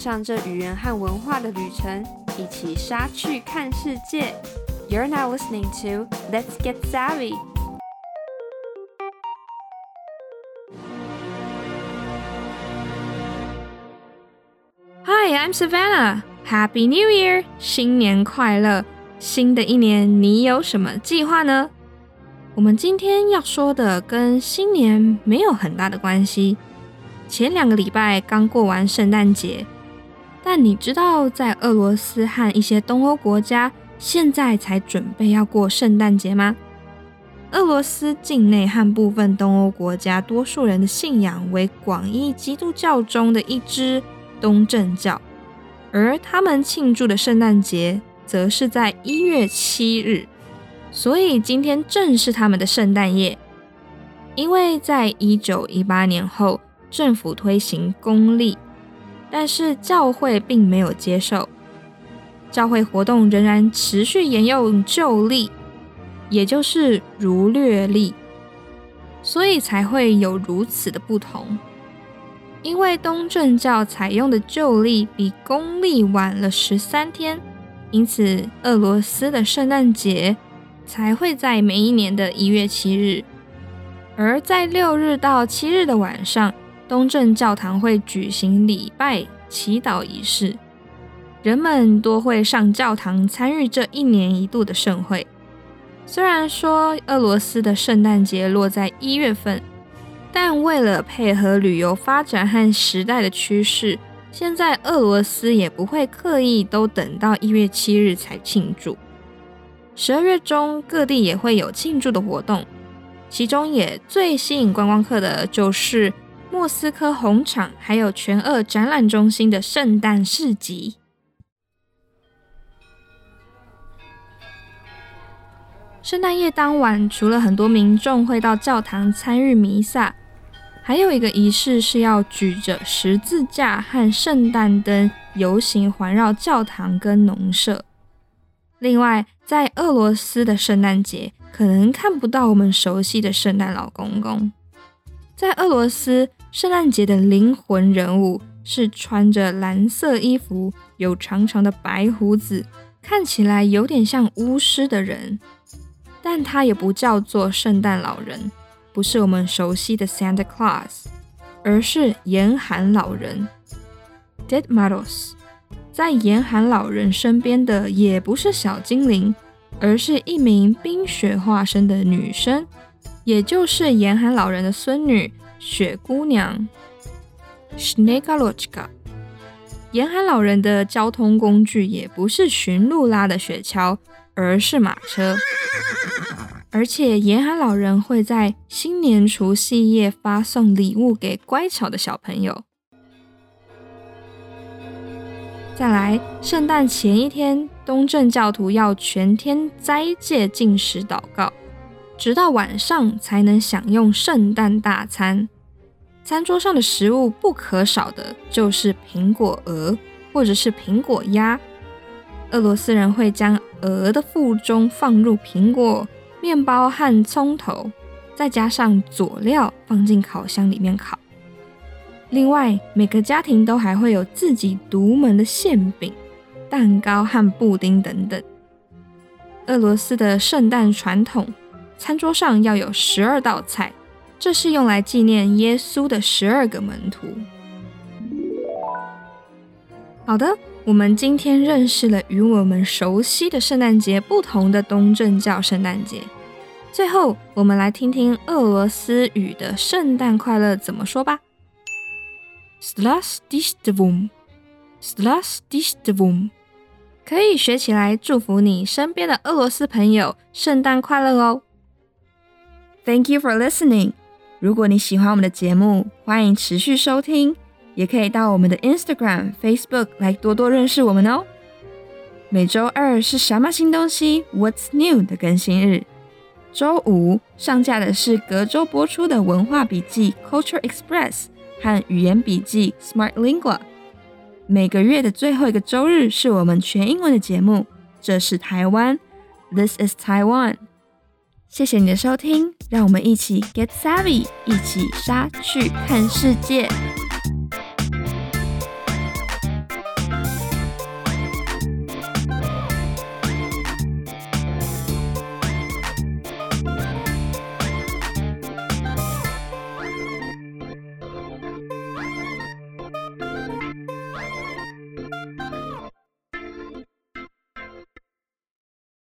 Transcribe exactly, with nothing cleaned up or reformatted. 上这语言和文化的旅程，一起杀去看世界。You're now listening to Let's Get Savvy. Hi, I'm Savannah. Happy New Year! 新年快乐！新的一年，你有什么计划呢？我们今天要说的跟新年没有很大的关系。前两个礼拜刚过完圣诞节，但你知道在俄罗斯和一些东欧国家现在才准备要过圣诞节吗？俄罗斯境内和部分东欧国家多数人的信仰为广义基督教中的一支东正教，而他们庆祝的圣诞节则是在一月七日，所以今天正是他们的圣诞夜。因为在一九一八年后政府推行公历，但是教会并没有接受，教会活动仍然持续沿用旧历，也就是儒略历，所以才会有如此的不同。因为东正教采用的旧历比公历晚了十三天，因此俄罗斯的圣诞节才会在每一年的一月七日，而在六日到七日的晚上，东正教堂会举行礼拜祈祷仪式，人们多会上教堂参与这一年一度的盛会。虽然说俄罗斯的圣诞节落在一月份，但为了配合旅游发展和时代的趋势，现在俄罗斯也不会刻意都等到一月七日才庆祝。十二月中各地也会有庆祝的活动，其中也最吸引观光客的就是莫斯科红场还有全俄展览中心的圣诞市集。圣诞夜当晚，除了很多民众会到教堂参与弥撒，还有一个仪式是要举着十字架和圣诞灯游行环绕教堂跟农舍。另外，在俄罗斯的圣诞节可能看不到我们熟悉的圣诞老公公。在俄罗斯，圣诞节的灵魂人物是穿着蓝色衣服、有长长的白胡子、看起来有点像巫师的人，但他也不叫做圣诞老人，不是我们熟悉的 Santa Claus， 而是严寒老人 Дед Мороз。 在严寒老人身边的也不是小精灵，而是一名冰雪化身的女生，也就是严寒老人的孙女雪姑娘 Снегурочка。 严寒老人的交通工具也不是驯鹿拉的雪橇，而是马车。而且严寒老人会在新年除夕夜发送礼物给乖巧的小朋友。再来，圣诞前一天，东正教徒要全天斋戒禁食祷告，直到晚上才能享用圣诞大餐。餐桌上的食物不可少的就是苹果鹅或者是苹果鸭。俄罗斯人会将鹅的腹中放入苹果、面包和葱头，再加上佐料放进烤箱里面烤。另外，每个家庭都还会有自己独门的馅饼、蛋糕和布丁等等。俄罗斯的圣诞传统，餐桌上要有十二道菜，这是用来纪念耶稣的十二个门徒。好的，我们今天认识了与我们熟悉的圣诞节不同的东正教圣诞节。最后，我们来听听俄罗斯语的圣诞快乐怎么说吧。 Slastichtvum Slastichtvum， 可以学起来，祝福你身边的俄罗斯朋友圣诞快乐哦。Thank you for listening. 如果你喜欢我们的节目，欢迎持续收听，也可以到我们的 Instagram、Facebook 来多多认识我们哦。每周二是什么新东西 What's new 的更新日，周五上架的是隔周播出的文化笔记 Culture Express 和语言笔记 Smartlingua。 每个月的最后一个周日是我们全英文的节目，这是台湾 This is Taiwan。谢谢你的收听，让我们一起 Get Savvy， 一起杀去看世界。